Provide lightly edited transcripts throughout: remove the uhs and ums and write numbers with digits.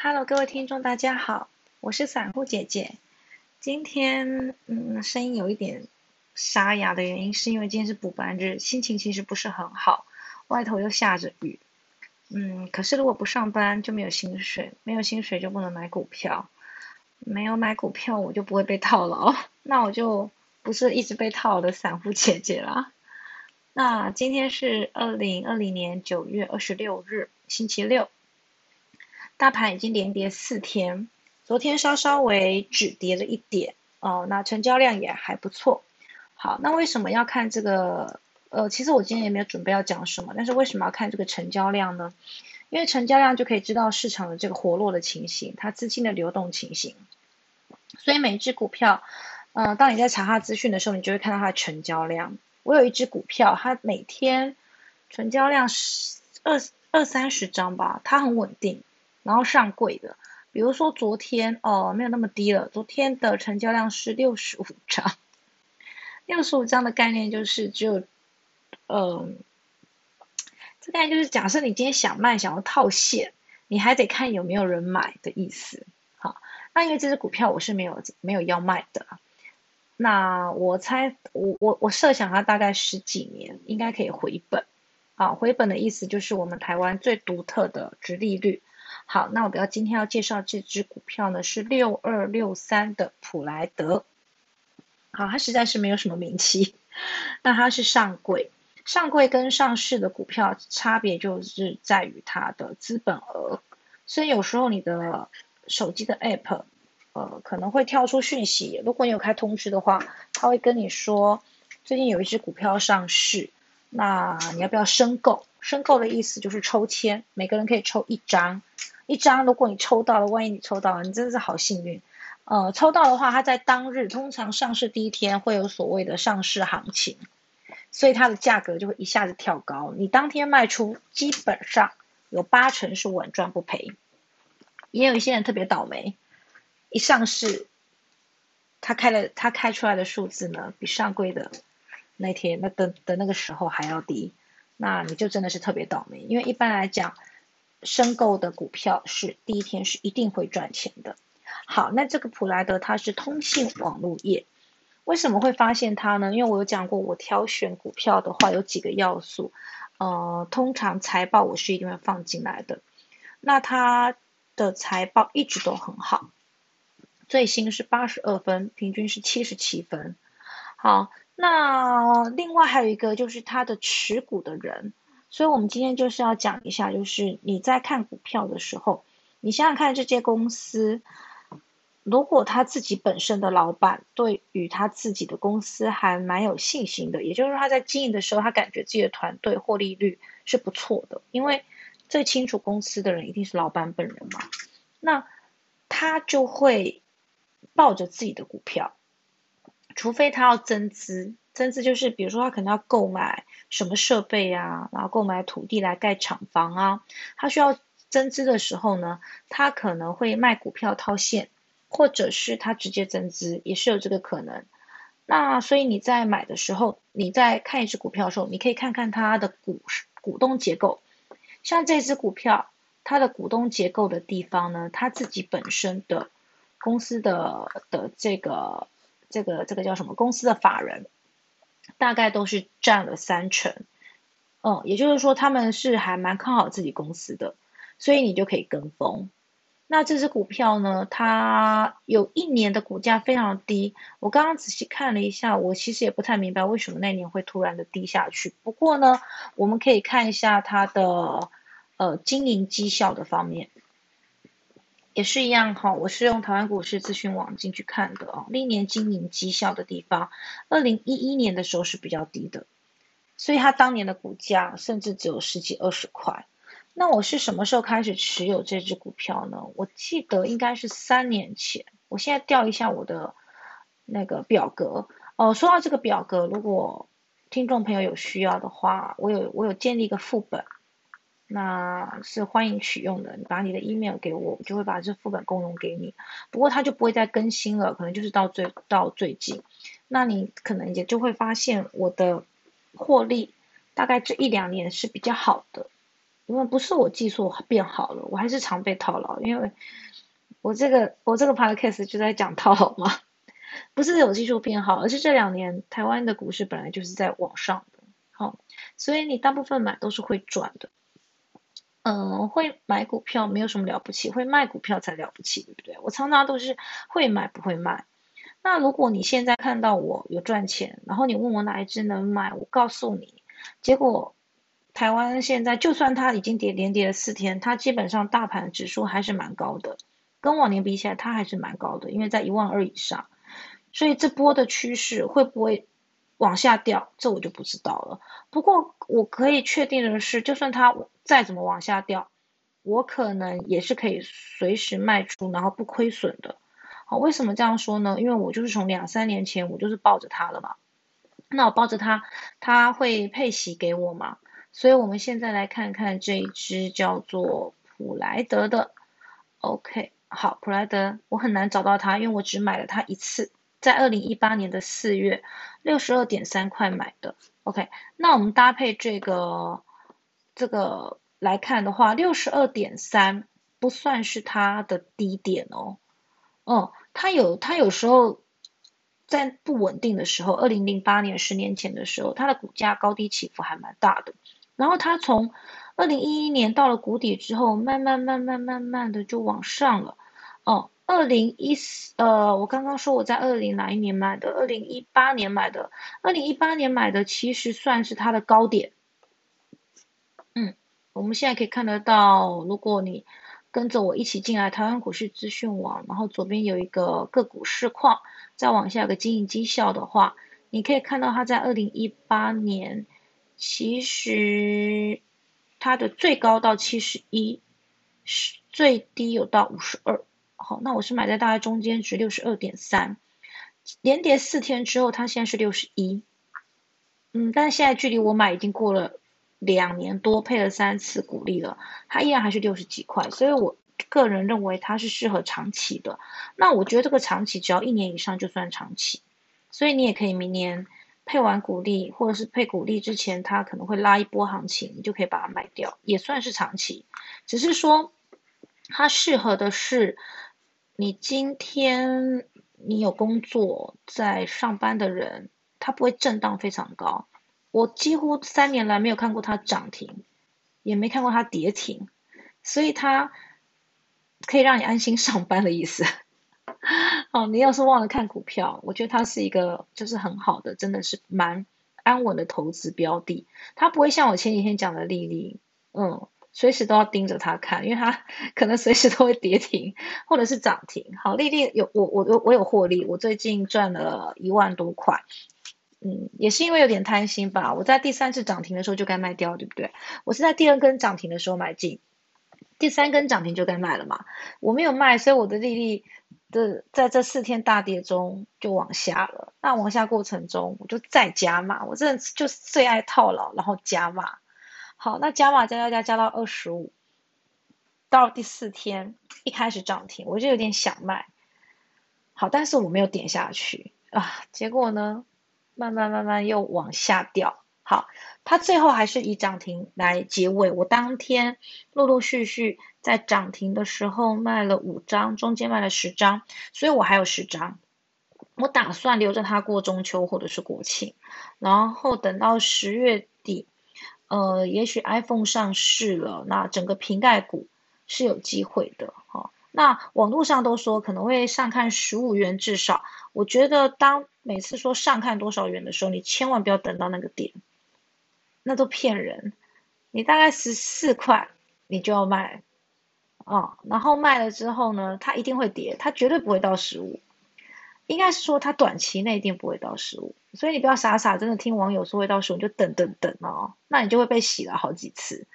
Hello， 各位听众，大家好，我是散户姐姐。今天声音有一点沙哑的原因，是因为今天是补班日，心情其实不是很好，外头又下着雨。可是如果不上班就没有薪水，没有薪水就不能买股票，没有买股票我就不会被套牢，那我就不是一直被套牢的散户姐姐啦。那今天是2020年9月26日，星期六。大盘已经连跌4天，昨天稍微止跌了一点哦，那成交量也还不错。好，那为什么要看这个？其实我今天也没有准备要讲什么，但是为什么要看这个成交量呢？因为成交量就可以知道市场的这个活络的情形，它资金的流动情形。所以每一只股票，当你在查它资讯的时候，你就会看到它的成交量。我有一只股票，它每天成交量二三十张吧，它很稳定。然后上柜的，比如说昨天没有那么低了，昨天的成交量是65张，65张的概念就是这概念就是假设你今天想卖想要套现，你还得看有没有人买的意思。好，那因为这只股票我是没有要卖的，那我猜我设想它大概十几年应该可以回本啊，回本的意思就是我们台湾最独特的殖利率。好，那我们今天要介绍这只股票呢是6263的普莱德。好，它实在是没有什么名气。那它是上柜，上柜跟上市的股票差别就是在于它的资本额，所以有时候你的手机的 app 可能会跳出讯息，如果你有开通知的话，它会跟你说最近有一只股票上市，那你要不要申购？申购的意思就是抽签，每个人可以抽一张，如果你抽到了，万一你抽到了，你真的是好幸运。抽到的话，它在当日通常上市第一天会有所谓的上市行情，所以它的价格就会一下子跳高。你当天卖出，基本上有80%是稳赚不赔。也有一些人特别倒霉，一上市，他开出来的数字呢，比上柜的那天那个时候还要低，那你就真的是特别倒霉，因为一般来讲。申购的股票是第一天是一定会赚钱的。好，那这个普莱德它是通信网络业，为什么会发现它呢？因为我有讲过，我挑选股票的话有几个要素，通常财报我是一定会放进来的。那它的财报一直都很好，最新是82分，平均是77分。好，那另外还有一个就是它的持股的人。所以我们今天就是要讲一下，就是你在看股票的时候，你想想看这些公司，如果他自己本身的老板对于他自己的公司还蛮有信心的，也就是他在经营的时候，他感觉自己的团队获利率是不错的，因为最清楚公司的人一定是老板本人嘛，那他就会抱着自己的股票，除非他要增资。增资就是比如说他可能要购买什么设备啊，然后购买土地来盖厂房啊，他需要增资的时候呢，他可能会卖股票套现，或者是他直接增资，也是有这个可能。那所以你在买的时候，你在看一只股票的时候，你可以看看它的股东结构，像这只股票它的股东结构的地方呢，它自己本身的公司的这个叫什么公司的法人大概都是占了30%，也就是说他们是还蛮看好自己公司的，所以你就可以跟风。那这只股票呢，它有一年的股价非常低，我刚刚仔细看了一下，我其实也不太明白为什么那年会突然的低下去。不过呢，我们可以看一下它的经营绩效的方面，也是一样哈，我是用台湾股市资讯网进去看的哦。历年经营绩效的地方，2011年的时候是比较低的，所以它当年的股价甚至只有10几20块。那我是什么时候开始持有这只股票呢？我记得应该是3年前。我现在调一下我的那个表格。说到这个表格，如果听众朋友有需要的话，我有建立一个副本。那是欢迎取用的，你把你的 email 给我，我就会把这副本共用给你。不过它就不会再更新了，可能就是到最近。那你可能也就会发现我的获利大概这1-2年是比较好的，因为不是我技术变好了，我还是常被套牢，因为我这个 podcast 就在讲套牢嘛，不是有技术变好，而是这2年台湾的股市本来就是在往上的，好，所以你大部分买都是会赚的。会买股票没有什么了不起，会卖股票才了不起，对不对？我常常都是会买不会卖。那如果你现在看到我有赚钱，然后你问我哪一支能买，我告诉你，结果台湾现在就算它已经连跌了4天，它基本上大盘指数还是蛮高的，跟往年比起来它还是蛮高的，因为在12000以上。所以这波的趋势会不会往下掉，这我就不知道了。不过我可以确定的是，就算它再怎么往下掉，我可能也是可以随时卖出，然后不亏损的。好，为什么这样说呢？因为我就是从2-3年前我就是抱着它了嘛。那我抱着它，它会配息给我嘛？所以我们现在来看看这一支叫做普莱德的。OK， 好，普莱德我很难找到它，因为我只买了它一次。在2018年的4月，62.3块买的。OK， 那我们搭配这个来看的话，62.3不算是它的低点哦。嗯，它有时候在不稳定的时候，2008年10年前的时候，它的股价高低起伏还蛮大的。然后它从2011年到了谷底之后，慢慢的就往上了。哦。我刚刚说我在哪一年买的？2018年买的。2018年买的其实算是它的高点。嗯，我们现在可以看得到，如果你跟着我一起进来台湾股市资讯网，然后左边有一个个股市况，再往下有个经营绩效的话，你可以看到它在2018年，其实它的最高到71，最低有到52。好，那我是买在大概中间值 62.3， 连跌4天之后它现在是61，但现在距离我买已经过了2年多，配了3次股利了，它依然还是60几块，所以我个人认为它是适合长期的。那我觉得这个长期只要1年以上就算长期，所以你也可以明年配完股利或者是配股利之前它可能会拉一波行情，你就可以把它卖掉，也算是长期。只是说它适合的是你今天你有工作在上班的人，它不会震荡非常高。我几乎3年来没有看过它涨停，也没看过它跌停，所以它可以让你安心上班的意思。哦，你要是忘了看股票，我觉得它是一个就是很好的，真的是蛮安稳的投资标的。它不会像我前几天讲的利率，随时都要盯着它看，因为它可能随时都会跌停或者是涨停。好，利率有我有获利，我最近赚了1万多块，也是因为有点贪心吧。我在第3次涨停的时候就该卖掉，对不对？我是在第2根涨停的时候买进，第3根涨停就该卖了嘛。我没有卖，所以我的利率的在这4天大跌中就往下了。那往下过程中我就再加码，我真的就是最爱套牢，然后加码。好，那加码加到25，到第4天一开始涨停，我就有点想卖，好，但是我没有点下去啊，结果呢，慢慢又往下掉。好，它最后还是以涨停来结尾。我当天陆续在涨停的时候卖了5张，中间卖了10张，所以我还有10张。我打算留着它过中秋或者是国庆，然后等到10月底。也许 iPhone 上市了，那整个瓶盖股是有机会的哈。那网络上都说可能会上看15元至少，我觉得当每次说上看多少元的时候，你千万不要等到那个点，那都骗人。你大概14块你就要卖啊，然后卖了之后呢，它一定会跌，它绝对不会到15，应该是说它短期内一定不会到15，所以你不要傻真的听网友说会到15，你就等哦，那你就会被洗了好几次。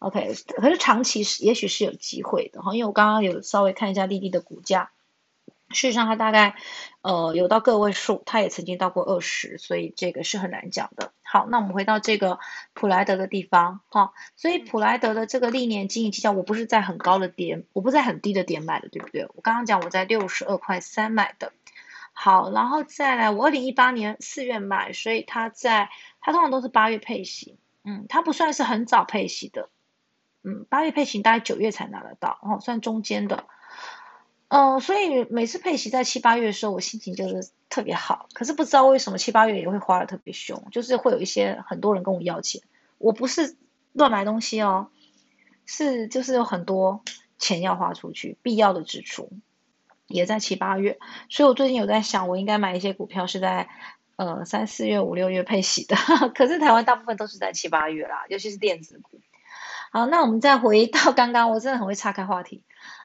OK， 可是长期也许是有机会的哈，因为我刚刚有稍微看一下利率的股价，事实上它大概有到个位数，它也曾经到过20，所以这个是很难讲的。好，那我们回到这个普莱德的地方哈，所以普莱德的这个历年经营绩效，我不是在很高的点，我不是在很低的点买的，对不对？我刚刚讲我在62.3块买的。好，然后再来，我2018年4月买，所以它通常都是8月配息，它不算是很早配息的， 8月配息大概9月才拿得到，算中间的。所以每次配息在7、8月的时候，我心情就是特别好。可是不知道为什么7、8月也会花得特别凶，就是会有一些很多人跟我要钱。我不是乱买东西哦，是就是有很多钱要花出去，必要的支出也在7、8月。所以我最近有在想，我应该买一些股票是在3、4月、5、6月配息的。可是台湾大部分都是在7、8月啦，尤其是电子股。好，那我们再回到刚刚，我真的很会岔开话题。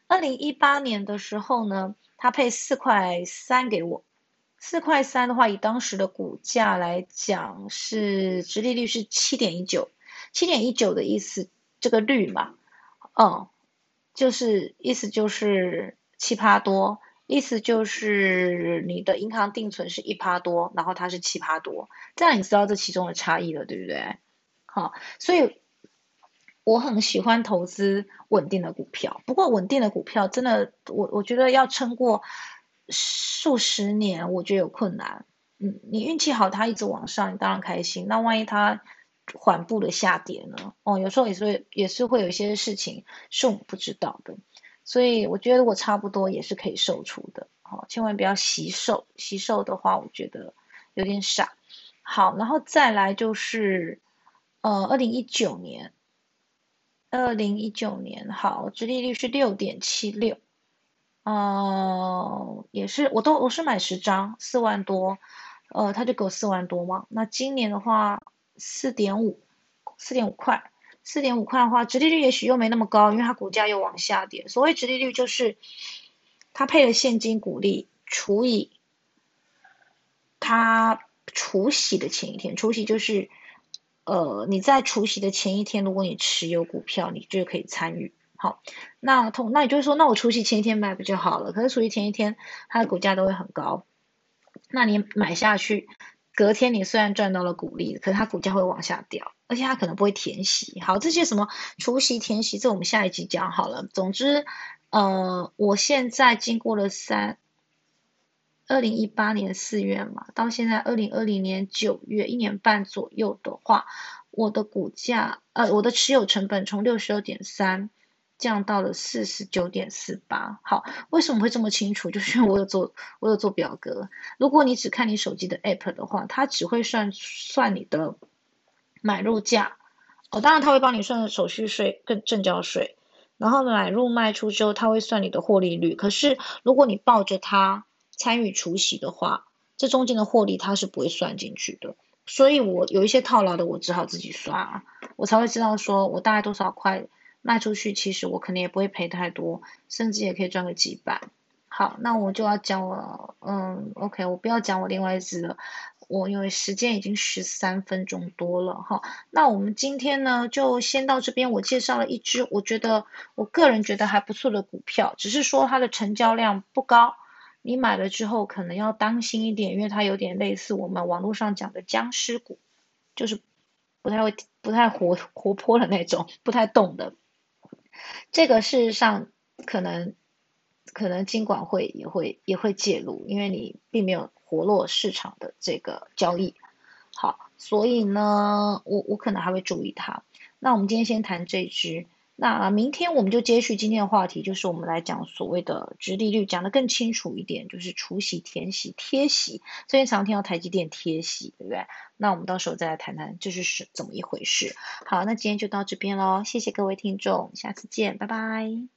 2018年的时候呢，他配4.3块给我，4.3块的话，以当时的股价来讲是殖利率是 7.19， 7.19 的意思这个率嘛，就是意思就是7%多，意思就是你的银行定存是1%多，然后它是7%多，这样你知道这其中的差异了，对不对？好，所以我很喜欢投资稳定的股票，不过稳定的股票真的，我觉得要撑过数十年，我觉得有困难。你运气好，它一直往上，你当然开心。那万一它缓步的下跌呢？有时候也是会有一些事情是我们不知道的，所以我觉得我差不多也是可以售出的。千万不要惜售，惜售的话，我觉得有点傻。好，然后再来就是2019年。2019年好，殖利率是 6.76， 也是我是买10张4万多，他就给我4万多嘛。那今年的话 4.5块， 4.5 块的话殖利率也许又没那么高，因为它股价又往下跌。所谓殖利率就是它配了现金股利除以它除息的前一天，除息就是你在除息的前一天，如果你持有股票，你就可以参与。好，那你就会说，那我除息前一天买不就好了？可是除息前一天，它的股价都会很高。那你买下去，隔天你虽然赚到了股利，可是它股价会往下掉，而且它可能不会填息。好，这些什么除息、填息，这我们下一集讲好了。总之，我现在经过了2018年4月嘛，到现在2020年9月，1年半左右的话，我的持有成本从 62.3 降到了 49.48。 好，为什么会这么清楚？就是因为我有做表格。如果你只看你手机的 APP 的话，它只会算你的买入价，当然它会帮你算手续税跟证交税，然后买入卖出之后它会算你的获利率。可是如果你抱着它参与除息的话，这中间的获利它是不会算进去的。所以我有一些套牢的，我只好自己算啊，我才会知道说我大概多少块卖出去，其实我可能也不会赔太多，甚至也可以赚个几百。好，那我就要讲我OK， 我不要讲我另外一只了，我因为时间已经13分钟多了哈。那我们今天呢就先到这边，我介绍了一只我个人觉得还不错的股票，只是说它的成交量不高。你买了之后可能要当心一点，因为它有点类似我们网络上讲的僵尸股，就是不太活泼的那种，不太动的。这个事实上可能金管会也会介入，因为你并没有活络市场的这个交易。好，所以呢我可能还会注意它。那我们今天先谈这只。那明天我们就接续今天的话题，就是我们来讲所谓的殖利率，讲得更清楚一点，就是除息、填息、贴息。最近常听到台积电贴息，对不对？那我们到时候再来谈谈这是怎么一回事。好，那今天就到这边咯，谢谢各位听众，下次见，拜拜。